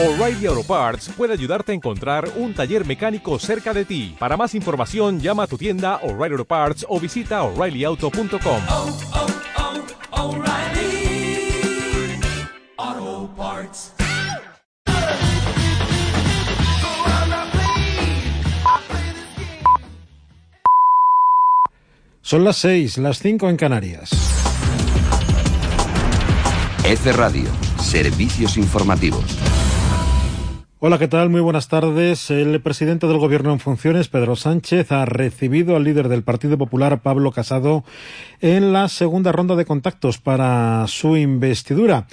O'Reilly Auto Parts puede ayudarte a encontrar un taller mecánico cerca de ti. Para más información, llama a tu tienda O'Reilly Auto Parts o visita O'ReillyAuto.com. Oh, oh, oh, O'Reilly Auto Parts. Son las 6, las 5 en Canarias. F Radio, servicios informativos. Hola, ¿qué tal? Muy buenas tardes. El presidente del Gobierno en funciones, Pedro Sánchez, ha recibido al líder del Partido Popular, Pablo Casado, en la segunda ronda de contactos para su investidura.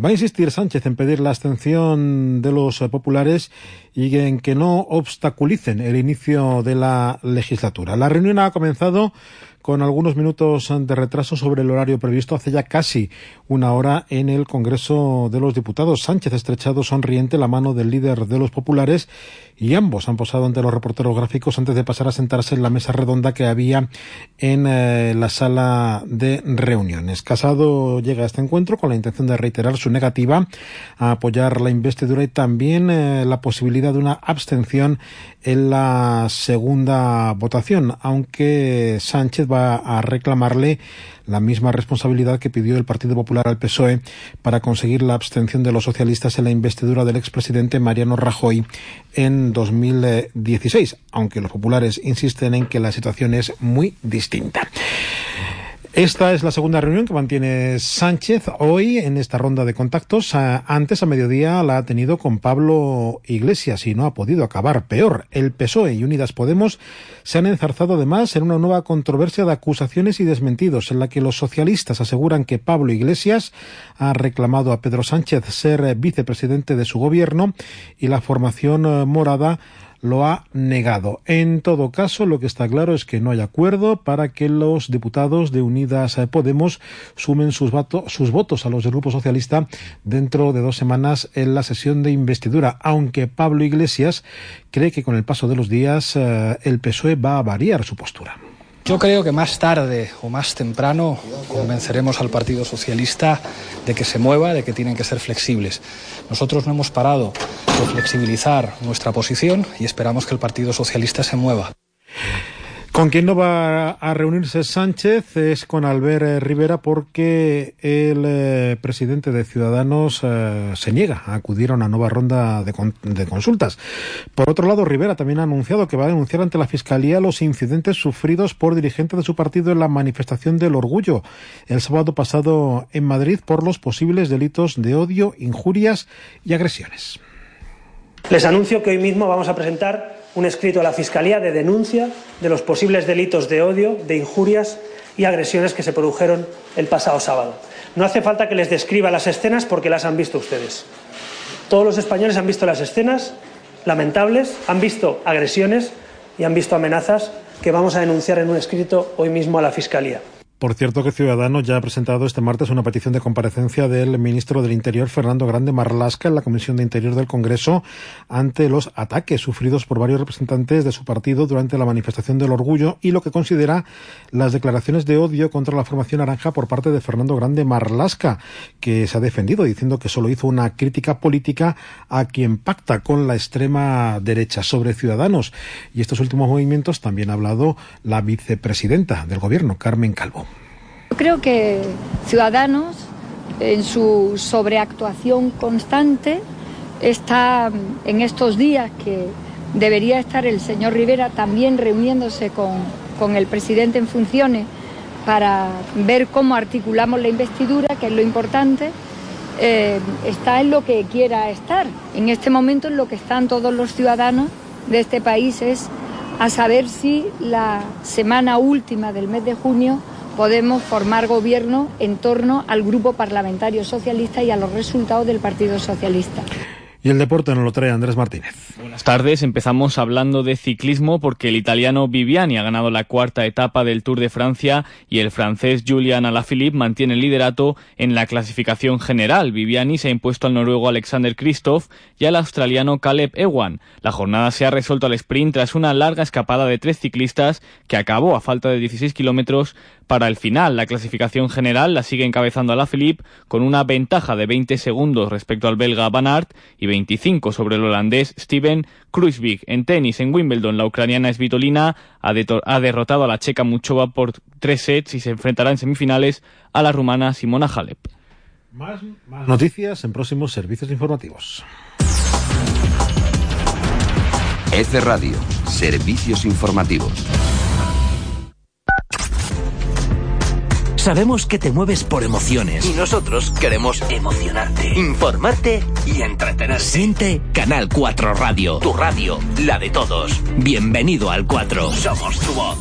Va a insistir Sánchez en pedir la abstención de los populares y en que no obstaculicen el inicio de la legislatura. La reunión ha comenzado con algunos minutos de retraso sobre el horario previsto hace ya casi una hora en el Congreso de los Diputados. Sánchez ha estrechado sonriente la mano del líder de los populares y ambos han posado ante los reporteros gráficos antes de pasar a sentarse en la mesa redonda que había en la sala de reuniones. Casado llega a este encuentro con la intención de reiterar su negativa a apoyar la investidura y también la posibilidad de una abstención en la segunda votación, aunque Sánchez va a reclamarle la misma responsabilidad que pidió el Partido Popular al PSOE para conseguir la abstención de los socialistas en la investidura del expresidente Mariano Rajoy en 2016, aunque los populares insisten en que la situación es muy distinta. Esta es la segunda reunión que mantiene Sánchez hoy en esta ronda de contactos. Antes, a mediodía, la ha tenido con Pablo Iglesias y no ha podido acabar peor. El PSOE y Unidas Podemos se han enzarzado además en una nueva controversia de acusaciones y desmentidos en la que los socialistas aseguran que Pablo Iglesias ha reclamado a Pedro Sánchez ser vicepresidente de su gobierno y la formación morada lo ha negado. En todo caso, lo que está claro es que no hay acuerdo para que los diputados de Unidas Podemos sumen sus votos a los del Grupo Socialista dentro de 2 semanas en la sesión de investidura, aunque Pablo Iglesias cree que con el paso de los días el PSOE va a variar su postura. Yo creo que más tarde o más temprano convenceremos al Partido Socialista de que se mueva, de que tienen que ser flexibles. Nosotros no hemos parado de flexibilizar nuestra posición y esperamos que el Partido Socialista se mueva. Con quien no va a reunirse Sánchez es con Albert Rivera, porque el presidente de Ciudadanos se niega a acudir a una nueva ronda de consultas. Por otro lado, Rivera también ha anunciado que va a denunciar ante la Fiscalía los incidentes sufridos por dirigentes de su partido en la manifestación del orgullo el sábado pasado en Madrid por los posibles delitos de odio, injurias y agresiones. Les anuncio que hoy mismo vamos a presentar un escrito a la Fiscalía de denuncia de los posibles delitos de odio, de injurias y agresiones que se produjeron el pasado sábado. No hace falta que les describa las escenas porque las han visto ustedes. Todos los españoles han visto las escenas lamentables, han visto agresiones y han visto amenazas que vamos a denunciar en un escrito hoy mismo a la Fiscalía. Por cierto que Ciudadanos ya ha presentado este martes una petición de comparecencia del ministro del Interior, Fernando Grande Marlaska, en la Comisión de Interior del Congreso ante los ataques sufridos por varios representantes de su partido durante la manifestación del orgullo y lo que considera las declaraciones de odio contra la formación naranja por parte de Fernando Grande Marlaska, que se ha defendido diciendo que solo hizo una crítica política a quien pacta con la extrema derecha. Sobre Ciudadanos y estos últimos movimientos también ha hablado la vicepresidenta del Gobierno, Carmen Calvo. Yo creo que Ciudadanos, en su sobreactuación constante, está en estos días que debería estar el señor Rivera también reuniéndose con el presidente en funciones para ver cómo articulamos la investidura, que es lo importante, está en lo que quiera estar. En este momento en lo que están todos los ciudadanos de este país es a saber si la semana última del mes de junio podemos formar gobierno en torno al grupo parlamentario socialista y a los resultados del Partido Socialista. Y el deporte nos lo trae Andrés Martínez. Buenas tardes, empezamos hablando de ciclismo porque el italiano Viviani ha ganado la 4ª etapa del Tour de Francia y el francés Julian Alaphilippe mantiene el liderato en la clasificación general. Viviani se ha impuesto al noruego Alexander Kristoff y al australiano Caleb Ewan. La jornada se ha resuelto al sprint tras una larga escapada de 3 ciclistas que acabó a falta de 16 kilómetros para el final. La clasificación general la sigue encabezando Alaphilippe con una ventaja de 20 segundos respecto al belga Van Aert y 25 sobre el holandés Steven Kruijswijk. En tenis, en Wimbledon, la ucraniana Svitolina ha derrotado a la checa Muchova por 3 sets y se enfrentará en semifinales a la rumana Simona Halep. Más noticias en próximos servicios informativos. F Radio, servicios informativos. Sabemos que te mueves por emociones y nosotros queremos emocionarte, informarte y entretenerte. Siente Canal 4 Radio, tu radio, la de todos. Bienvenido al 4. Somos tu voz.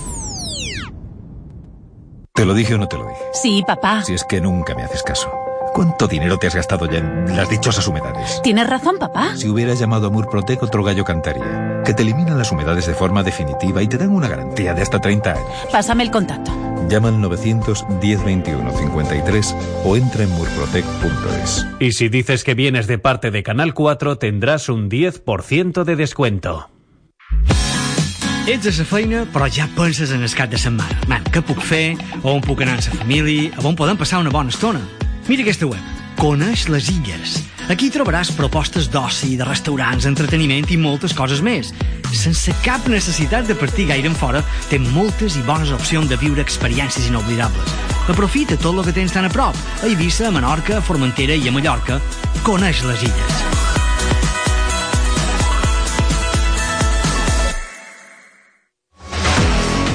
¿Te lo dije o no te lo dije? Sí, papá. Si es que nunca me haces caso. ¿Cuánto dinero te has gastado ya en las dichosas humedades? Tienes razón, papá. Si hubieras llamado a Murprotec, otro gallo cantaría. Que te eliminan las humedades de forma definitiva y te dan una garantía de hasta 30 años. Pásame el contacto. Llama al 900-1021-53 o entra en murprotec.es. Y si dices que vienes de parte de Canal 4, tendrás un 10% de descuento. Ets a la feina, però ja penses en el cap de setmana. Man, què puc fer? On puc anar amb la família? On podem passar una bona estona? Mira aquesta web, Coneix les Illes. Aquí trobaràs propostes d'oci, de restaurants, entreteniment i moltes coses més. Sense cap necessitat de partir gaire en fora, té moltes i bones opcions de viure experiències inoblidables. Aprofita tot el que tens tan a prop, a Eivissa, a Menorca, a Formentera i a Mallorca. Coneix les Illes.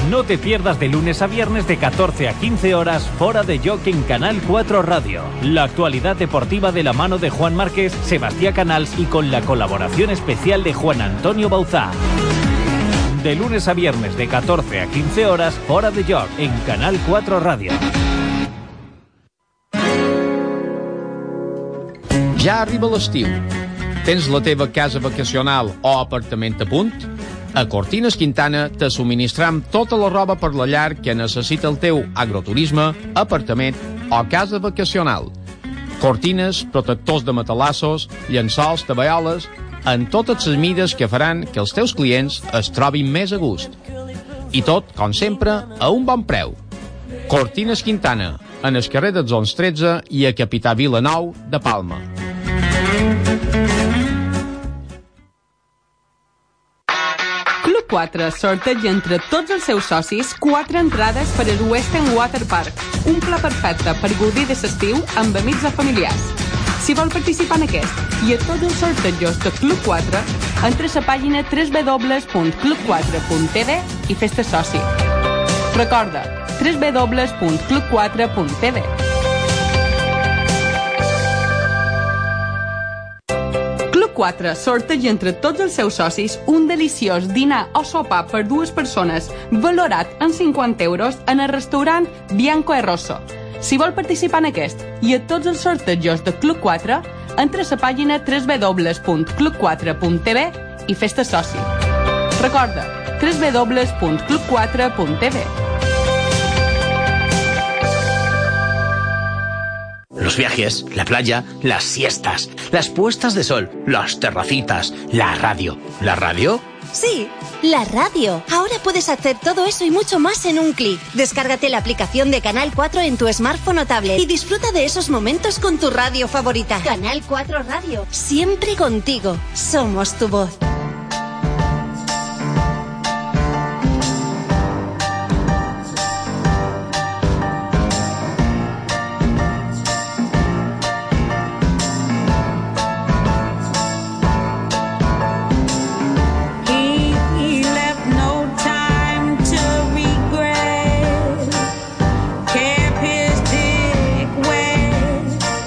No te pierdas de lunes a viernes de 14 a 15 horas Fora de Joc en Canal 4 Radio. La actualidad deportiva de la mano de Juan Márquez, Sebastián Canals y con la colaboración especial de Juan Antonio Bauzá. De lunes a viernes de 14 a 15 horas Fora de Joc en Canal 4 Radio. Ja arriba l'estiu. Tens la teva casa vacacional o apartament a punt? A Cortines Quintana te subministram tota la roba per la llar que necessita el teu agroturisme, apartament o casa vacacional. Cortines, protectors de matalassos, llençols, tabaioles, en totes les mides que faran que els teus clients es trobin més a gust. I tot, com sempre, a un bon preu. Cortines Quintana, en el carrer de Zons 13 i a Capità Vilanou de Palma. Club 4 sorteig entre tots els seus socis 4 entrades per al Western Water Park, un pla perfecte per gaudir de l'estiu amb amics o familiars. Si vol participar en aquest i a tots els sortejos de Club 4, entra a la pàgina www.club4.tv i fes-te soci. Recorda, www.club4.tv. Club 4 sorteig entre tots els seus socis un deliciós dinar o sopar per dues persones valorat en 50€ en el restaurant Bianco e Rosso. Si vol participar en aquest i a tots els sortejos de Club 4, entra a la pàgina www.club4.tv i fes-te soci. Recorda, www.club4.tv. Los viajes, la playa, las siestas, las puestas de sol, las terracitas, la radio. ¿La radio? Sí, la radio. Ahora puedes hacer todo eso y mucho más en un clic. Descárgate la aplicación de Canal 4 en tu smartphone o tablet y disfruta de esos momentos con tu radio favorita. Canal 4 Radio, siempre contigo. Somos tu voz.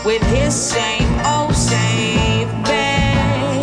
With his same old save bag.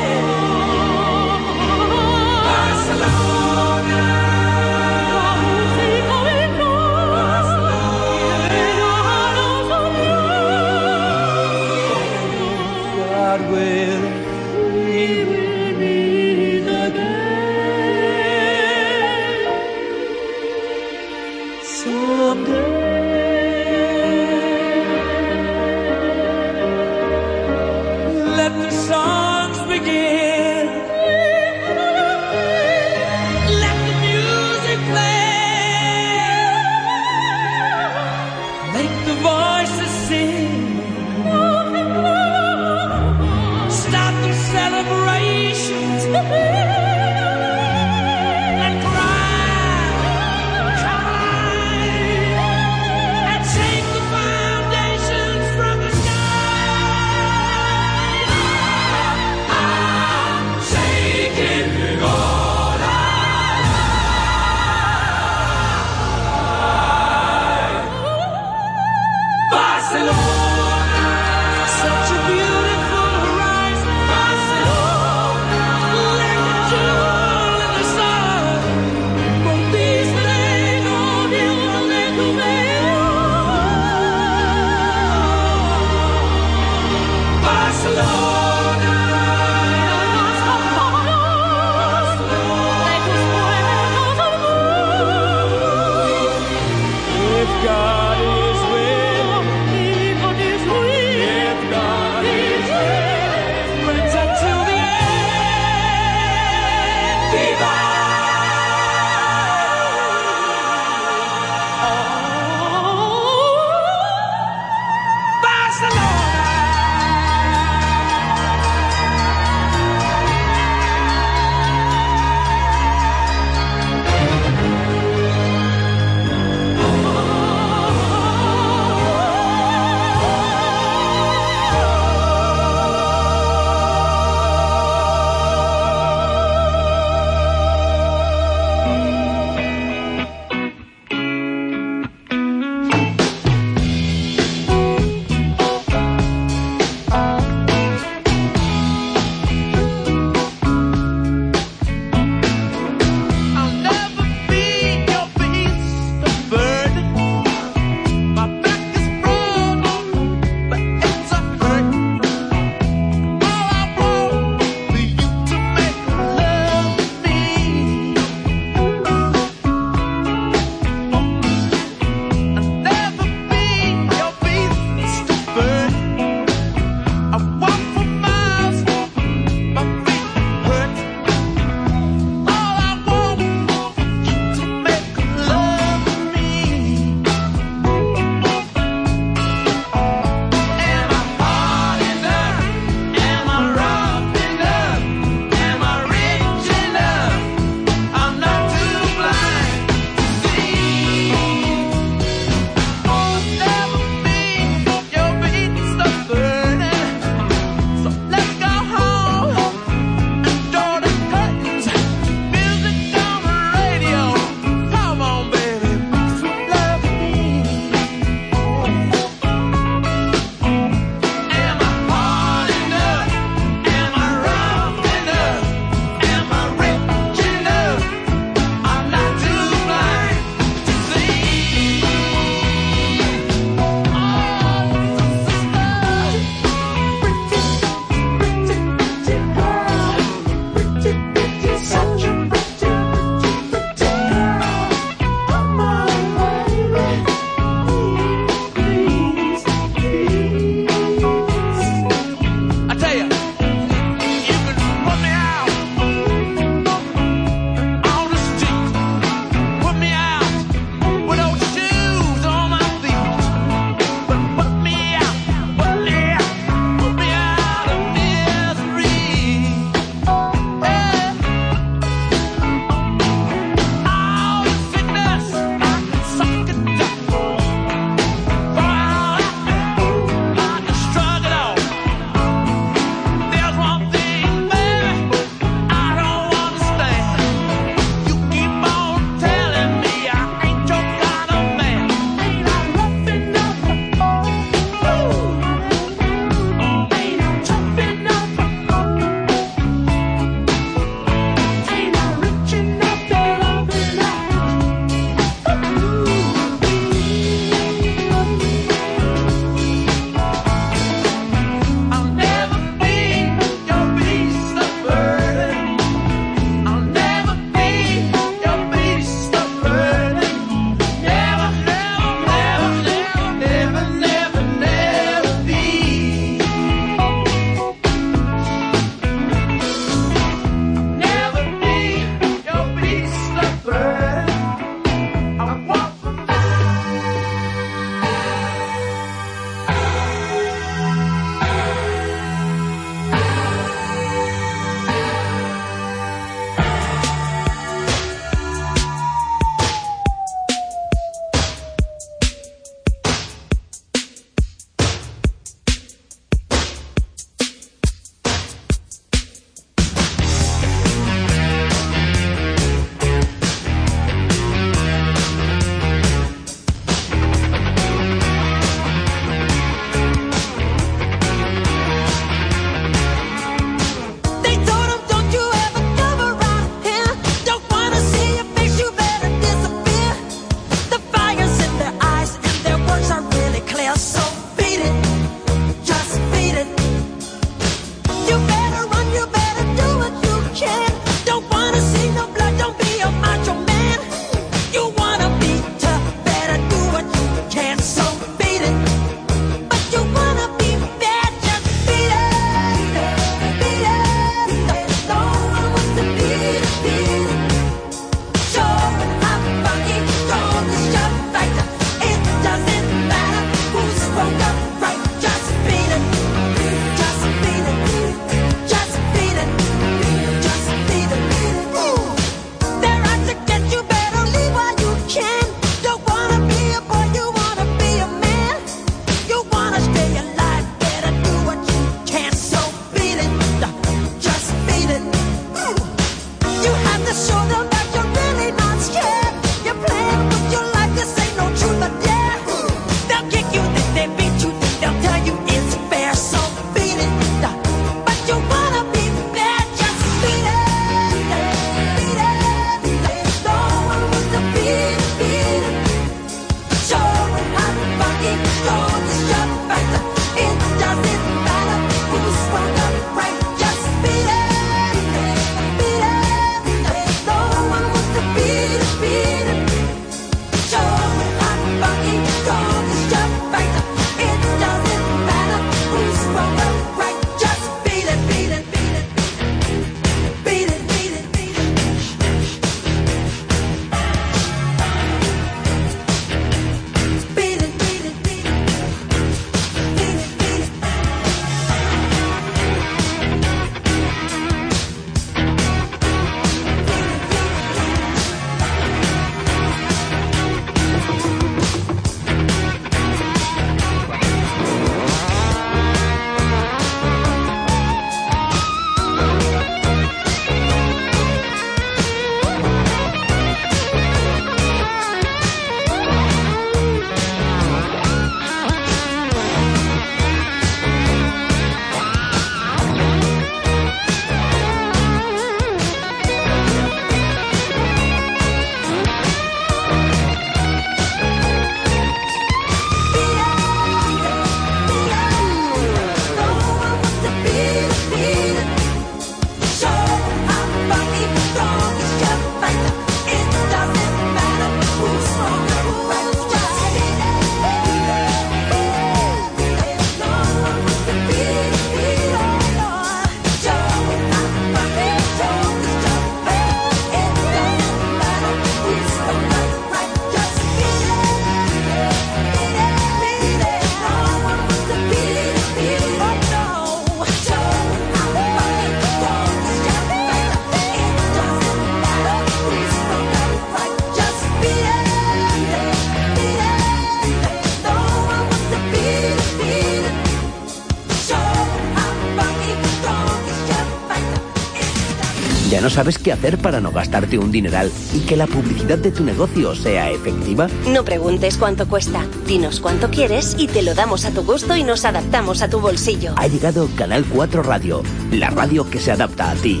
Ya no sabes qué hacer para no gastarte un dineral y que la publicidad de tu negocio sea efectiva. No preguntes cuánto cuesta, dinos cuánto quieres y te lo damos a tu gusto y nos adaptamos a tu bolsillo. Ha llegado Canal 4 Radio, la radio que se adapta a ti.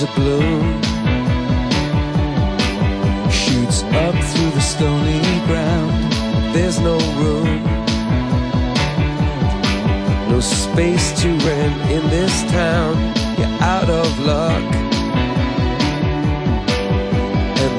A blow shoots up through the stony ground. There's no room, no space to rent in this town. You're out of luck, and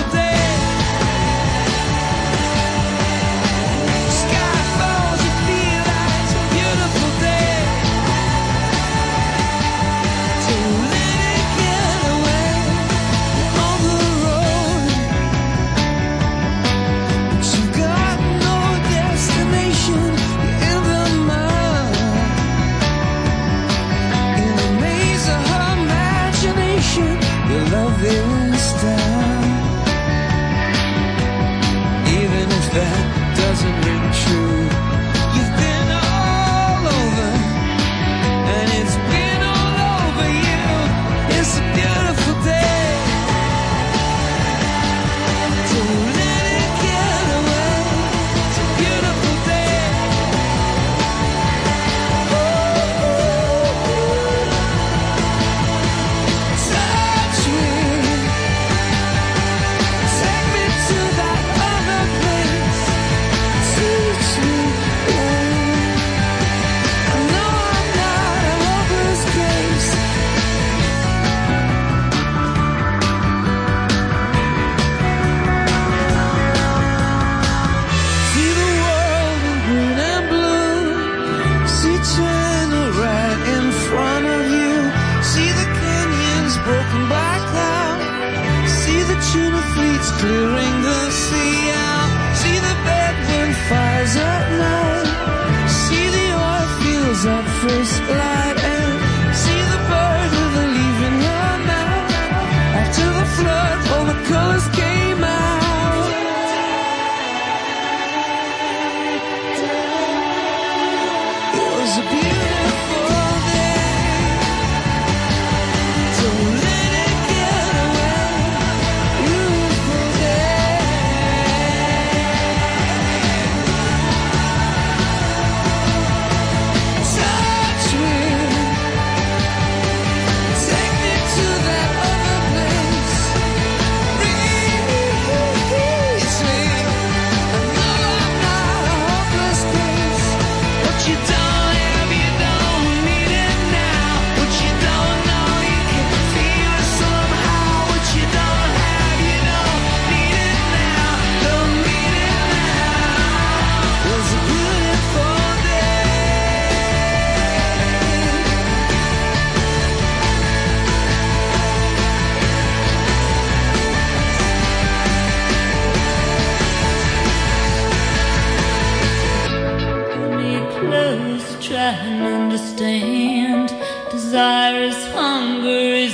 day, sky falls, you feel like it's a beautiful day to live and get away. You're on the road, but you got no destination. You're in the mud, in the maze of her imagination. You love this town, even if that doesn't ring true. You've been all over, and it's been all over you. It's a beautiful day to let it get away. It's a beautiful day. Touch me, take me to that other place. Teach me, I know I'm not a hopeless case. See the world in green and blue, see China right in front of you, see the canyons broken by cloud, see the tuna fleets clearing the sea out, see the bedroom fires at night, see the oil fields at first light, and see the bird with a leaf in her mouth. After the flood, all the colors came out. It was a beautiful day to let it get away. Beautiful day. Touch me, take me to that other place. Reach me, I know I'm not a hopeless case. What you don't have, you don't need it now. What you don't know, you can feel it somehow. What you don't have, you don't need it now. Don't need it now. It's a beautiful day. Pull me close, try and understand. Desire is hunger, is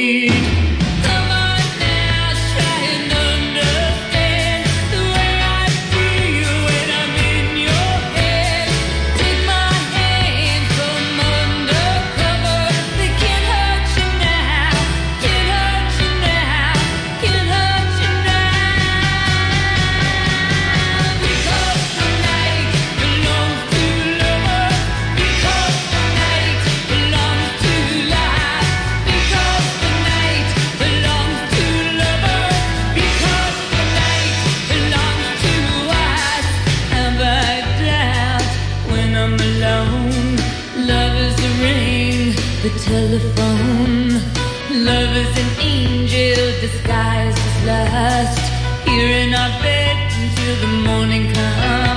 Come on now, try and understand the way I feel when I'm in your head. Take my hand from under cover. They can't hurt you now, can't hurt you now, can't hurt you now. Because tonight belongs to love, because tonight belongs to life, because tonight belongs to lover, because tonight belongs to us. And I doubt when I'm alone, love is a ring, the telephone. Love is an angel disguised as lust, here in our bed until the morning comes.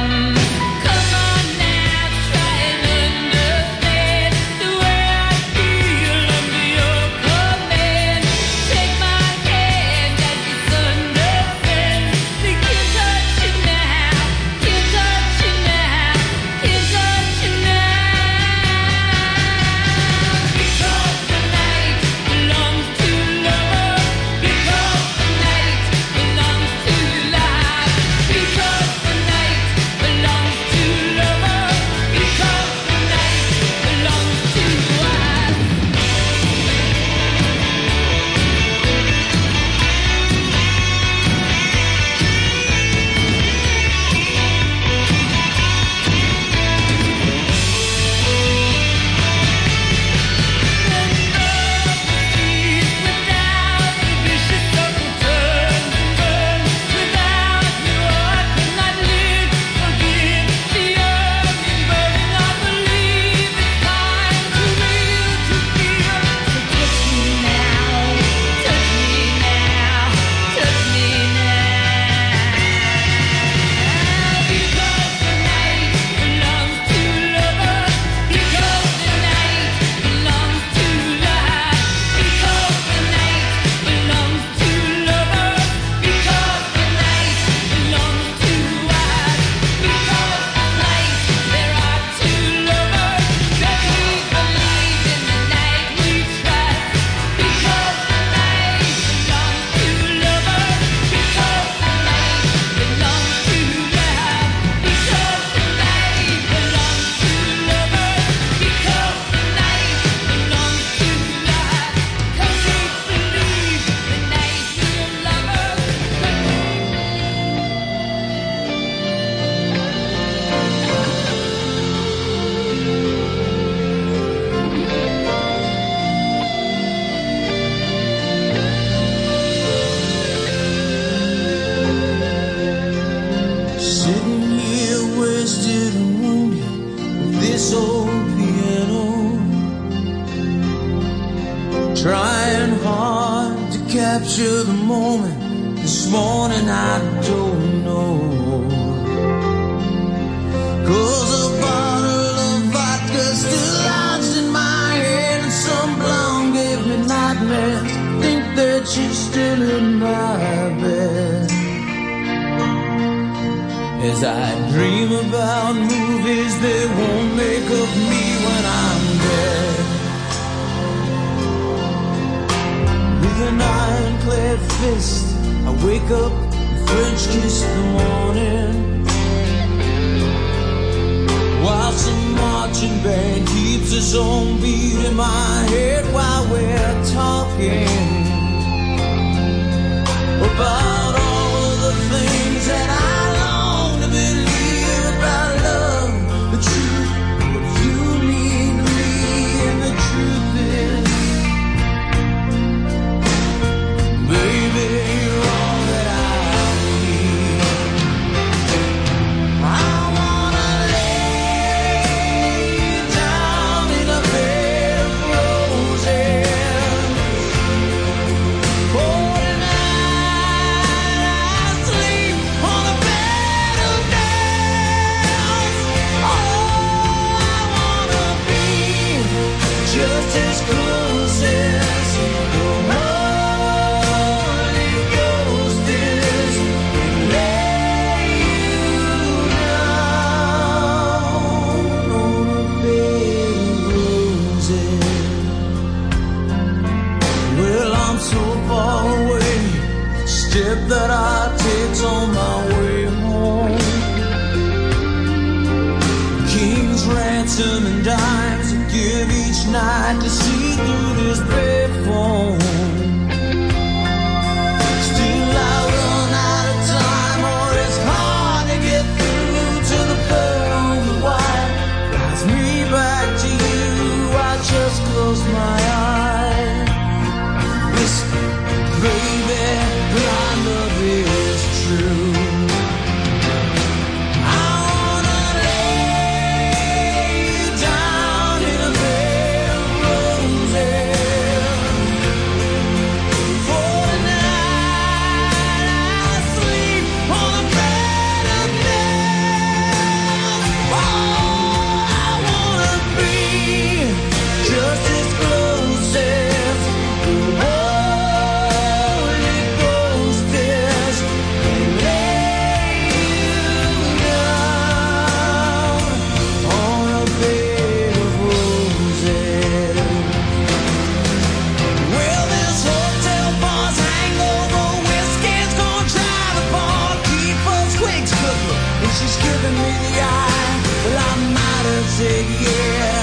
year,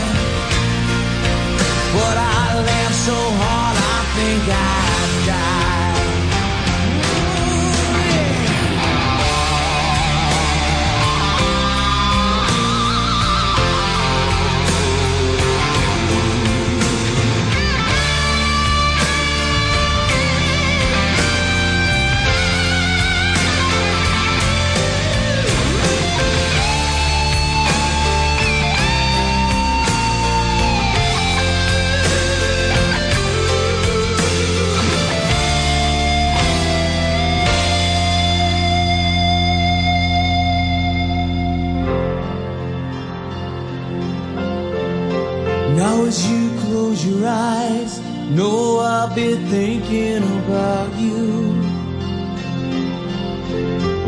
but I laughed so hard I think I died. As you close your eyes, know I'll be thinking about you.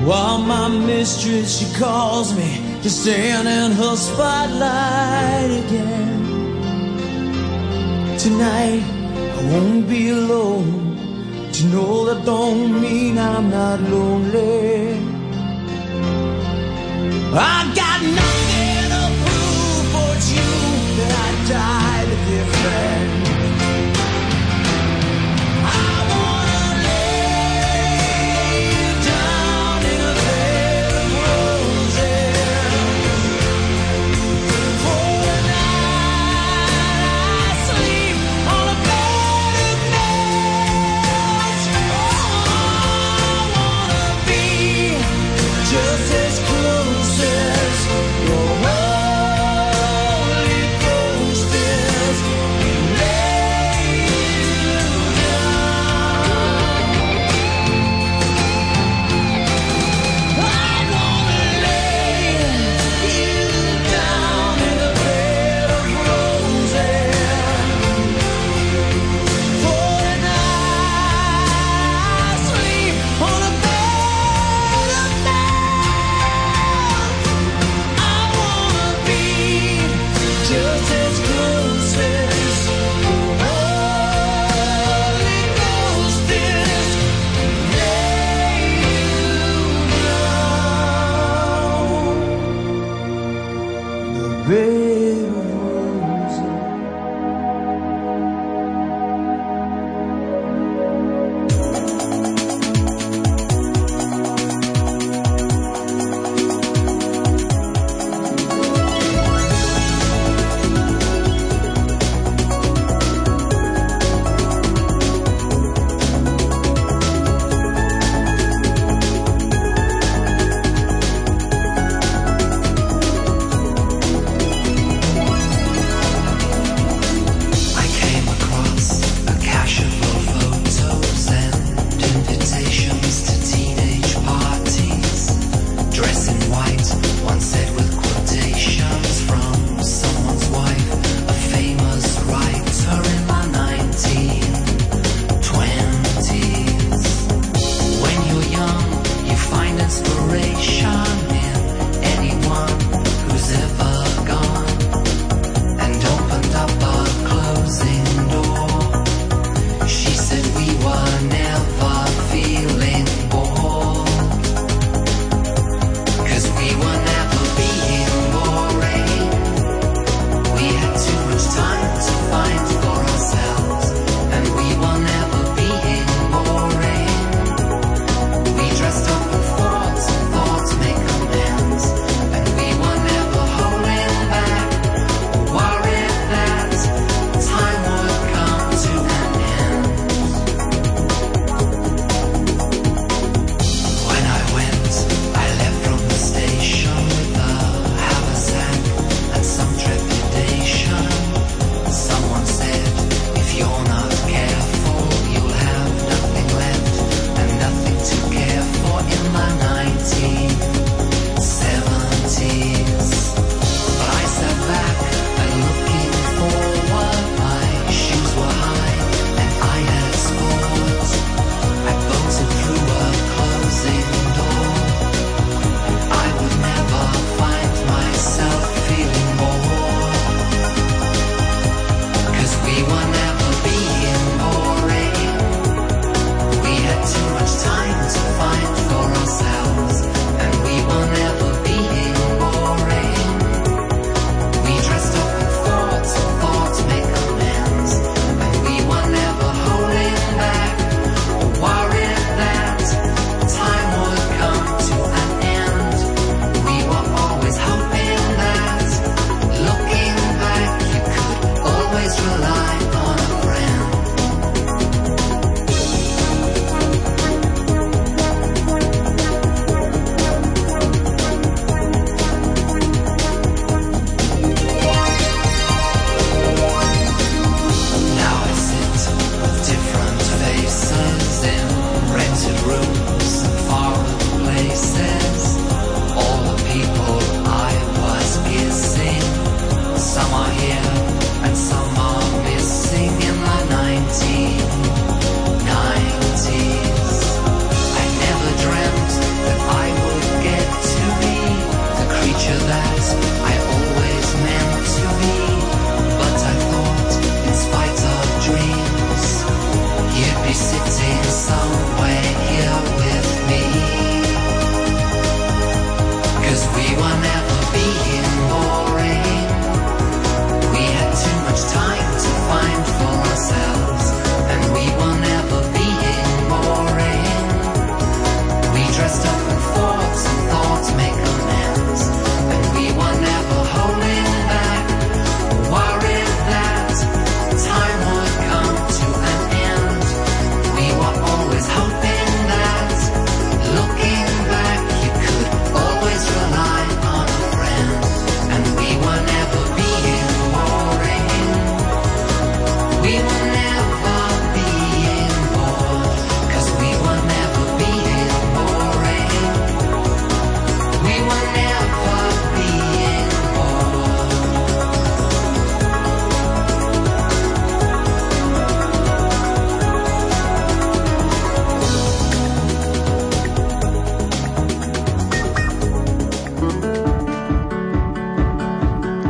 While my mistress, she calls me to stand in her spotlight again. Tonight, I won't be alone. To know that don't mean I'm not lonely. I got nothing to prove but you that I died. Friend. I wanna lay you down in a bed of roses. For the night I sleep on a bed of nails. I wanna be just as close as you're.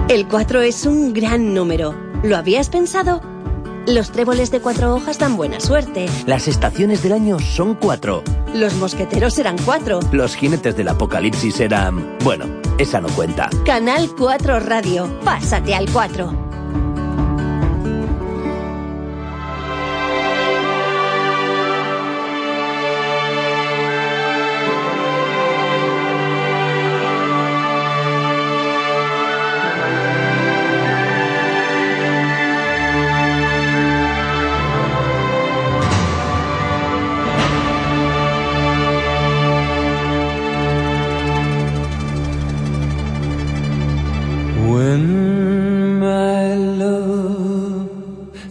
El 4 es un gran número. ¿Lo habías pensado? Los tréboles de 4 hojas dan buena suerte. Las estaciones del año son 4. Los mosqueteros eran 4. Los jinetes del apocalipsis eran... bueno, esa no cuenta. Canal 4 Radio. Pásate al 4.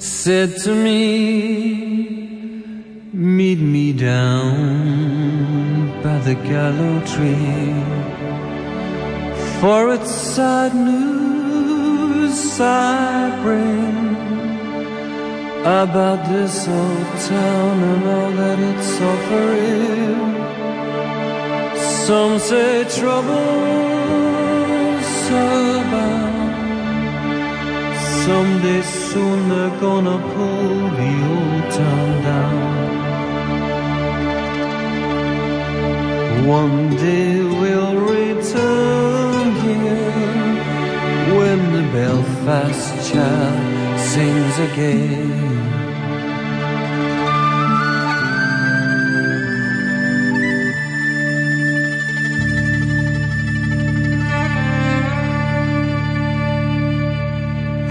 Said to me, meet me down by the gallow tree, for it's sad news I bring about this old town and all that it's suffering. Some say trouble's about. Someday soon they're gonna pull the old town down. One day we'll return here when the Belfast child sings again.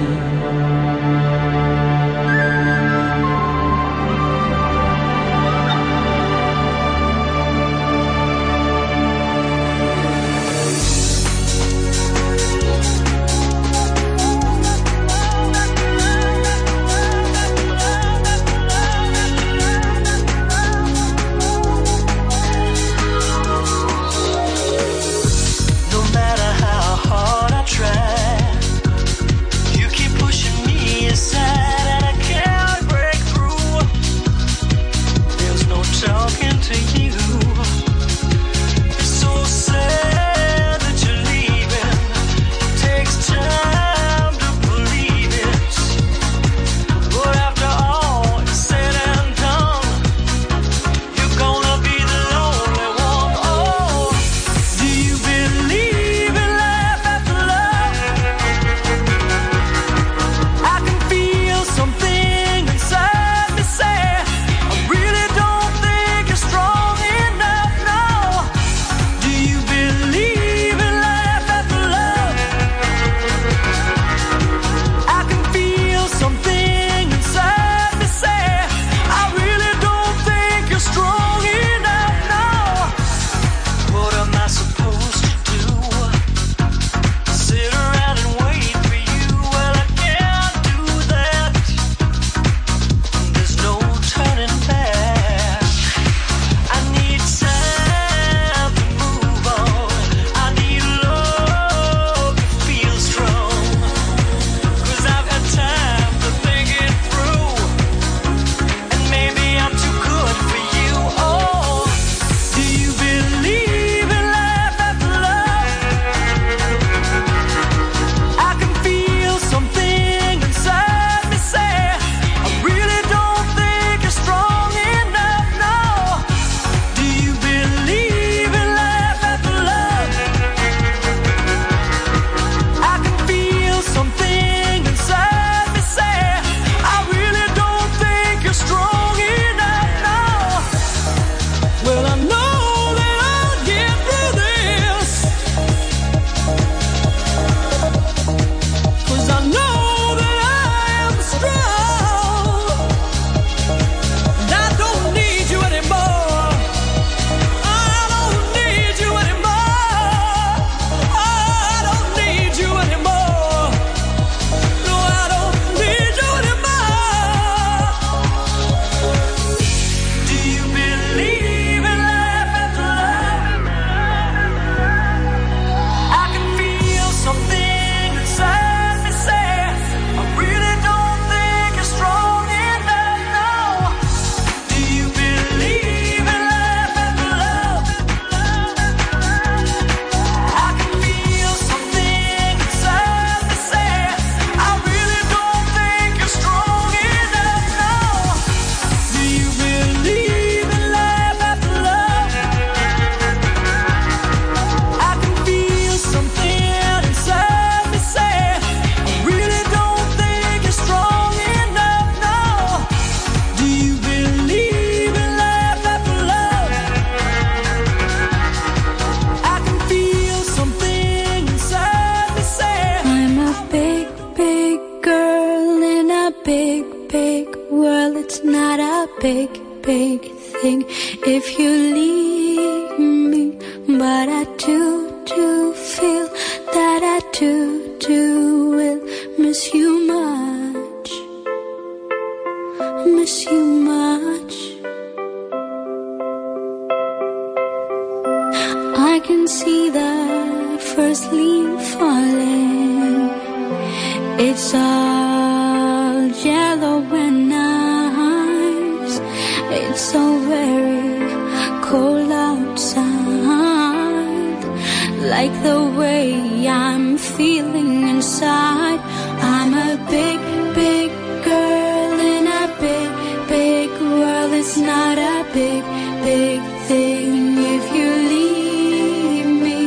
It's not a my big, big thing if you leave me.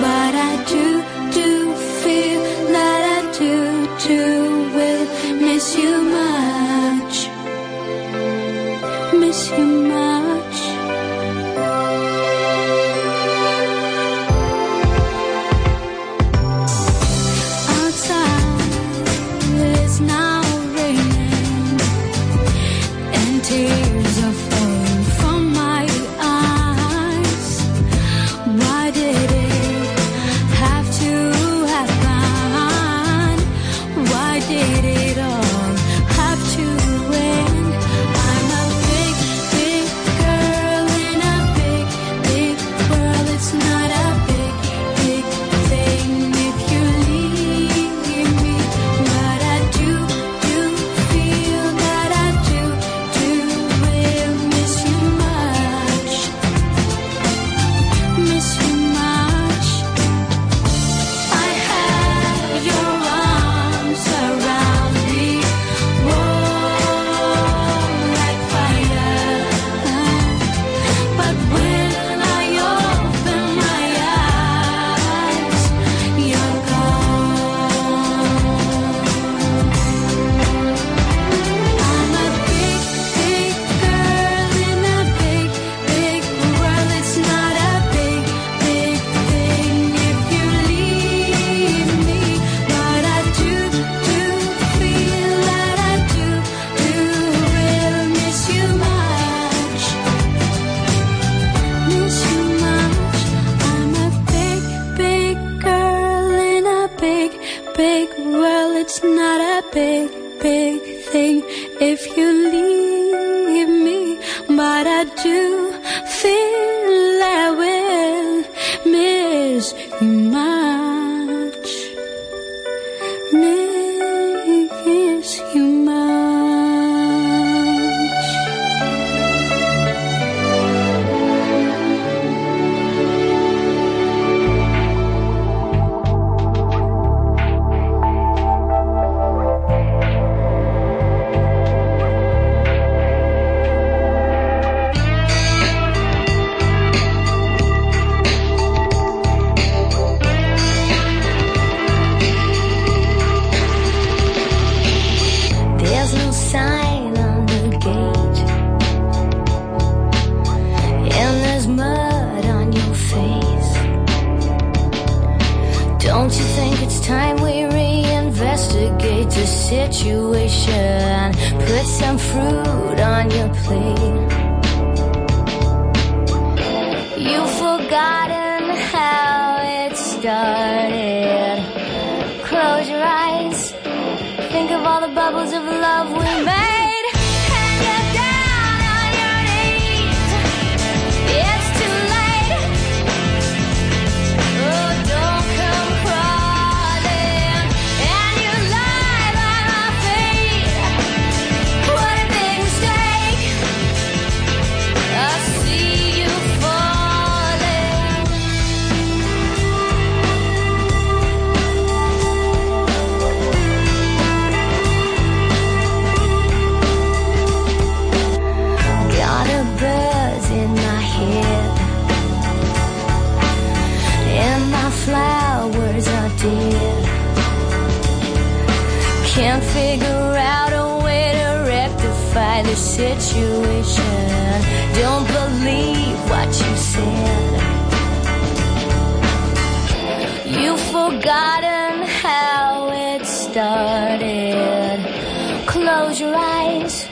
But I do, do feel that I do, do will miss you much. Miss you much. Outside it's now raining and tears are falling from my eyes. Why did it have to happen? Why did it all have to end? I'm a big, big girl in a big, big world. It's not a big, big thing if you leave me. But I do, do feel that I do, do will miss you much. Miss you much. I have your arms around me, warm like fire. But when I open my eyes, you're gone. I'm a big, big girl in a big, big world. It's not a big, big thing if you leave me. But I do, do feel that I do, do will miss you much. Miss you much. I'm a big, big girl in a big, big world. It's not a big, big thing if you leave me. But I do feel I will miss you much. Miss you much. There's no sign on the gate, and there's mud on your face. Don't you think it's time we reinvestigate the situation? Put some fruit on your plate. You've forgotten how it started. Close your eyes. Think of all the bubbles of love we made. And you're down on your knees. It's too late. Oh, don't come crawling. And you lie by my feet. What a big mistake. I see you falling. Got a buzz in my head, and my flowers are dead. Can't figure out a way to rectify the situation. Don't believe what you said. You've forgotten how it started. Close your eyes.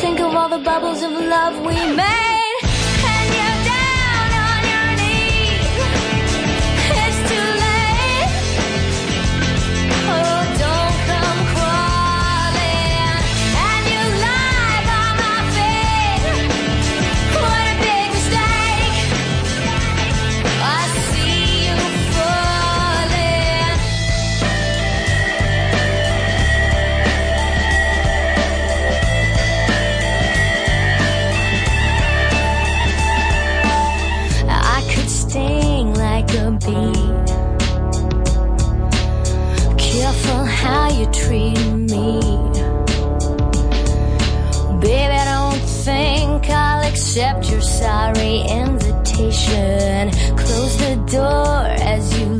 Think of all the bubbles of love we made. And you're down on your knees. It's too late. Oh, don't come crawling. And you lie by my feet. What a big mistake. I see you falling. accept your sorry invitation. Close the door as you